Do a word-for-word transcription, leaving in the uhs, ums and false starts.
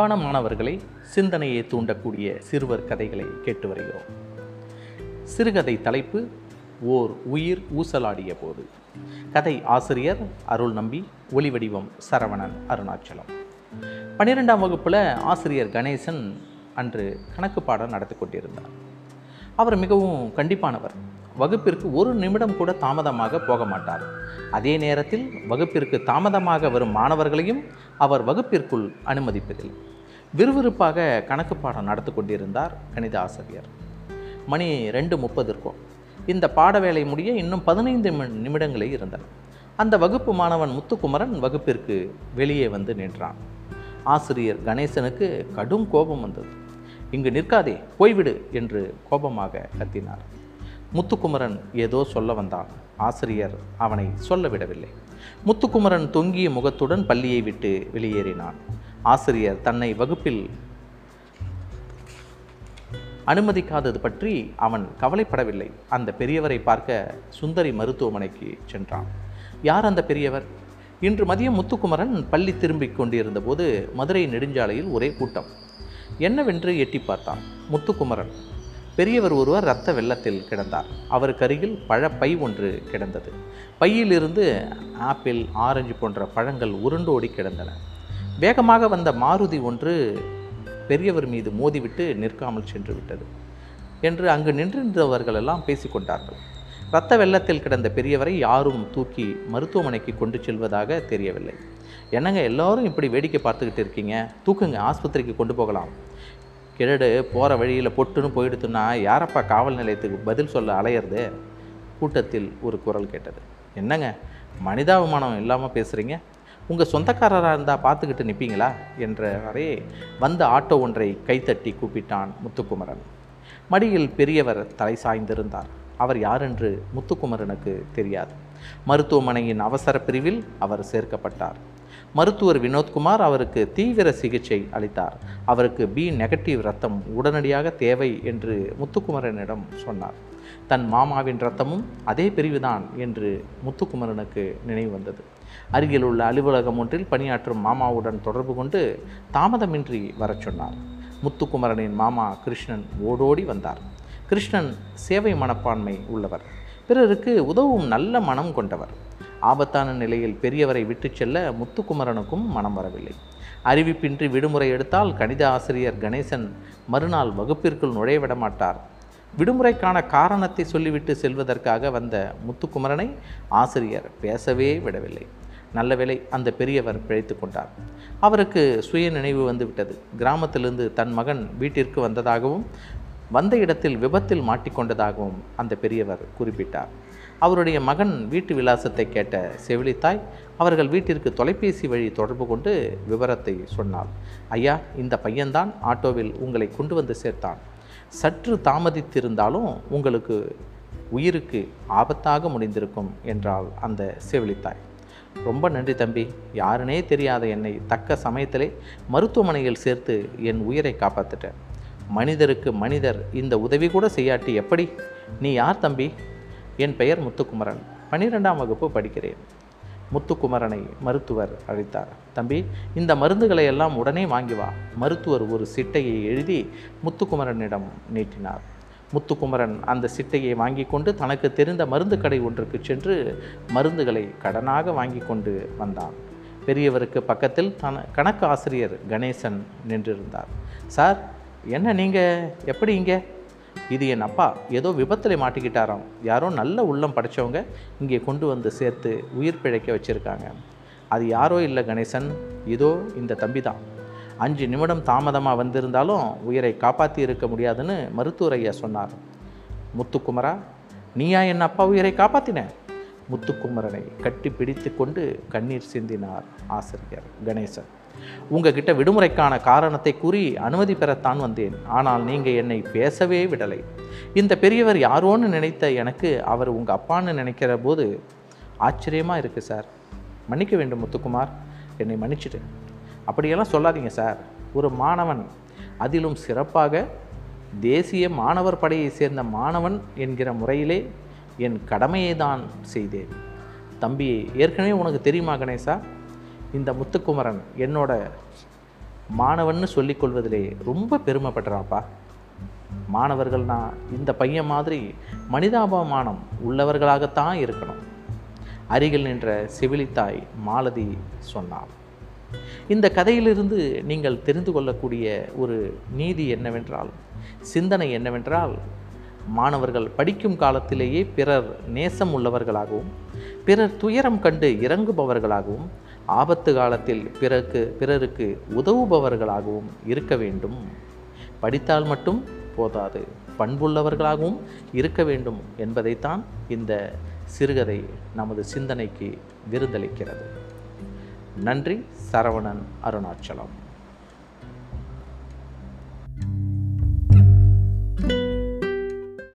அன்பான மாணவர்களை, சிந்தனையை தூண்டக்கூடிய சிறுவர் கதைகளை கேட்டு வருகிறோம். சிறுகதை தலைப்பு ஓர் உயிர் ஊசலாடிய போது. கதை ஆசிரியர் அருள் நம்பி, ஒளிவடிவம் சரவணன் அருணாச்சலம். பன்னிரெண்டாம் வகுப்பில் ஆசிரியர் கணேசன் அன்று கணக்கு பாடம் நடத்தி கொண்டிருந்தார். அவர் மிகவும் கண்டிப்பானவர். வகுப்பிற்கு ஒரு நிமிடம் கூட தாமதமாக போக மாட்டார். அதே நேரத்தில் வகுப்பிற்கு தாமதமாக வரும் மாணவர்களையும் அவர் வகுப்பிற்குள் அனுமதிப்பதில்லை. விறுவிறுப்பாக கணக்கு பாடம் நடத்தி கொண்டிருந்தார் கணித ஆசிரியர். மணி ரெண்டு முப்பது இருக்கும். இந்த பாட வேலை முடிய இன்னும் பதினைந்து நிமிடங்களே இருந்தன. அந்த வகுப்பு மாணவன் முத்துக்குமரன் வகுப்பிற்கு வெளியே வந்து நின்றான். ஆசிரியர் கணேசனுக்கு கடும் கோபம் வந்தது. இங்கு நிற்காதே, போய்விடு என்று கோபமாக கத்தினார். முத்துக்குமரன் ஏதோ சொல்ல வந்தான். ஆசிரியர் அவனை சொல்ல விடவில்லை. முத்துக்குமரன் தொங்கிய முகத்துடன் பள்ளியை விட்டு வெளியேறினான். ஆசிரியர் தன்னை வகுப்பில் அனுமதிக்காதது பற்றி அவன் கவலைப்படவில்லை. அந்த பெரியவரை பார்க்க சுந்தரி மருத்துவமனைக்கு சென்றான். யார் அந்த பெரியவர்? இன்று மதியம் முத்துக்குமரன் பள்ளி திரும்பிக் கொண்டிருந்த போது மதுரை நெடுஞ்சாலையில் ஒரே கூட்டம். என்னவென்று எட்டி பார்த்தான் முத்துக்குமரன். பெரியவர் ஒருவர் இரத்த வெள்ளத்தில் கிடந்தார். அவருக்கு அருகில் பழப்பை ஒன்று கிடந்தது. பையிலிருந்து ஆப்பிள், ஆரஞ்சு போன்ற பழங்கள் உருண்டோடி கிடந்தன. வேகமாக வந்த மாருதி ஒன்று பெரியவர் மீது மோதிவிட்டு நிற்காமல் சென்று விட்டது என்று அங்கு நின்றிருந்தவர்களெல்லாம் பேசிக்கொண்டார்கள். இரத்த வெள்ளத்தில் கிடந்த பெரியவரை யாரும் தூக்கி மருத்துவமனைக்கு கொண்டு செல்வதாக தெரியவில்லை. என்னங்க எல்லோரும் இப்படி வேடிக்கை பார்த்துக்கிட்டு இருக்கீங்க? தூக்குங்க, ஆஸ்பத்திரிக்கு கொண்டு போகலாம். கிழடு போகிற வழியில் பொட்டுன்னு போயிடுத்துன்னா யாரப்பா காவல் நிலையத்துக்கு பதில் சொல்ல அலையிறது? கூட்டத்தில் ஒரு குரல் கேட்டது. என்னங்க மனிதாபிமானம் இல்லாமல் பேசுகிறீங்க? உங்கள் சொந்தக்காரராக இருந்தால் பார்த்துக்கிட்டு நிற்பீங்களா என்றவரே வந்த ஆட்டோ ஒன்றை கைத்தட்டி கூப்பிட்டான் முத்துக்குமரன். மடியில் பெரியவர் தலை சாய்ந்திருந்தார். அவர் யாரென்று முத்துக்குமரனுக்கு தெரியாது. மருத்துவமனையின் அவசர பிரிவில் அவர் சேர்க்கப்பட்டார். மருத்துவர் வினோத்குமார் அவருக்கு தீவிர சிகிச்சை அளித்தார். அவருக்கு பி நெகட்டிவ் இரத்தம் உடனடியாக தேவை என்று முத்துக்குமரனிடம் சொன்னார். தன் மாமாவின் இரத்தமும் அதே பிரிவுதான் என்று முத்துக்குமரனுக்கு நினைவு வந்தது. அருகில் உள்ள அலுவலகம் ஒன்றில் பணியாற்றும் மாமாவுடன் தொடர்பு கொண்டு தாமதமின்றி வர சொன்னார். முத்துக்குமரனின் மாமா கிருஷ்ணன் ஓடோடி வந்தார். கிருஷ்ணன் சேவை மனப்பான்மை உள்ளவர். பிறருக்கு உதவும் நல்ல மனம் கொண்டவர். ஆபத்தான நிலையில் பெரியவரை விட்டு செல்ல முத்துக்குமரனுக்கும் மனம் வரவில்லை. அறிவிப்பின்றி விடுமுறை எடுத்தால் கணித ஆசிரியர் கணேசன் மறுநாள் வகுப்பிற்குள் நுழையவிட மாட்டார். விடுமுறைக்கான காரணத்தை சொல்லிவிட்டு செல்வதற்காக வந்த முத்துக்குமரனை ஆசிரியர் பேசவே விடவில்லை. நல்லவேளை அந்த பெரியவர் பிழைத்து கொண்டார். அவருக்கு சுய நினைவு வந்துவிட்டது. கிராமத்திலிருந்து தன் மகன் வீட்டிற்கு வந்ததாகவும் வந்த இடத்தில் விபத்தில் மாட்டிக்கொண்டதாகவும் அந்த பெரியவர் குறிப்பிட்டார். அவருடைய மகன் வீட்டு விலாசத்தை கேட்ட செவிலித்தாய் அவர்கள் வீட்டிற்கு தொலைபேசி வழி தொடர்பு கொண்டு விவரத்தை சொன்னார். ஐயா, இந்த பையன்தான் ஆட்டோவில் உங்களை கொண்டு வந்து சேர்த்தான். சற்று தாமதித்திருந்தாலும் உங்களுக்கு உயிருக்கு ஆபத்தாக முடிந்திருக்கும் என்றாள் அந்த செவிலித்தாய். ரொம்ப நன்றி தம்பி. யாருனே தெரியாத என்னை தக்க சமயத்திலே மருத்துவமனையில் சேர்த்து என் உயிரை காப்பாற்றிட்டேன். மனிதருக்கு மனிதர் இந்த உதவி கூட செய்யாட்டி எப்படி? நீ யார் தம்பி? என் பெயர் முத்துக்குமரன். பன்னிரெண்டாம் வகுப்பு படிக்கிறேன். முத்துக்குமரனை மருத்துவர் அழைத்தார். தம்பி, இந்த மருந்துகளை எல்லாம் உடனே வாங்கி வா. மருத்துவர் ஒரு சிட்டையை எழுதி முத்துக்குமரனிடம் நீட்டினார். முத்துக்குமரன் அந்த சிட்டையை வாங்கி கொண்டு தனக்கு தெரிந்த மருந்து கடை ஒன்றுக்கு சென்று மருந்துகளை கடனாக வாங்கி கொண்டு வந்தான். பெரியவருக்கு பக்கத்தில் தன கணக்கு ஆசிரியர் கணேசன் நின்றிருந்தார். சார், என்ன நீங்கள் எப்படி இங்கே? இது என் அப்பா. ஏதோ விபத்தில் மாட்டிக்கிட்டாராம். யாரோ நல்ல உள்ளம் படைச்சவங்க இங்கே கொண்டு வந்து சேர்த்து உயிர் பிழைக்க வச்சுருக்காங்க. அது யாரோ இல்லை கணேசன், இதோ இந்த தம்பி தான். அஞ்சு நிமிடம் தாமதமாக வந்திருந்தாலும் உயிரை காப்பாற்றி இருக்க முடியாதுன்னு மருத்துவர் ஐயா சொன்னார். முத்துக்குமரா, நீயா என் அப்பா உயிரை காப்பாற்றின? முத்துக்குமரனை கட்டி பிடித்து கொண்டு கண்ணீர் சிந்தினார் ஆசிரியர் கணேசன். உங்ககிட்ட விடுமுறைக்கான காரணத்தை கூறி அனுமதி பெறத்தான் வந்தேன். ஆனால் நீங்கள் என்னை பேசவே விடலை. இந்த பெரியவர் யாரோன்னு நினைத்த எனக்கு அவர் உங்கள் அப்பான்னு நினைக்கிற போது ஆச்சரியமாக இருக்குது சார். மன்னிக்க வேண்டும் முத்துக்குமார், என்னை மன்னிச்சிட்டு. அப்படியெல்லாம் சொல்லாதீங்க சார். ஒரு மாணவன், அதிலும் சிறப்பாக தேசிய மாணவர் படையை சேர்ந்த மாணவன் என்கிற முறையிலே என் கடமையை தான் செய்தேன். தம்பி, ஏற்கனவே உனக்கு தெரியுமா கணேசா, இந்த முத்துக்குமரன் என்னோட மாணவன்னு சொல்லிக்கொள்வதிலே ரொம்ப பெருமைப்படுறாப்பா. மாணவர்கள்னா இந்த பையன் மாதிரி மனிதாபமானம் உள்ளவர்களாகத்தான் இருக்கணும், அருகில் நின்ற செவிலித்தாய் மாலதி சொன்னாள். இந்த கதையிலிருந்து நீங்கள் தெரிந்து கொள்ளக்கூடிய ஒரு நீதி என்னவென்றால், சிந்தனை என்னவென்றால், மாணவர்கள் படிக்கும் காலத்திலேயே பிறர் நேசம் உள்ளவர்களாகவும், பிறர் துயரம் கண்டு இறங்குபவர்களாகவும், ஆபத்து காலத்தில் பிறருக்கு பிறருக்கு உதவுபவர்களாகவும் இருக்க வேண்டும். படித்தால் மட்டும் போதாது, பண்புள்ளவர்களாகவும் இருக்க வேண்டும் என்பதைத்தான் இந்த சிறுகதை நமது சிந்தனைக்கு விருந்தளிக்கிறது. நன்றி. சரவணன் அருணாச்சலம்.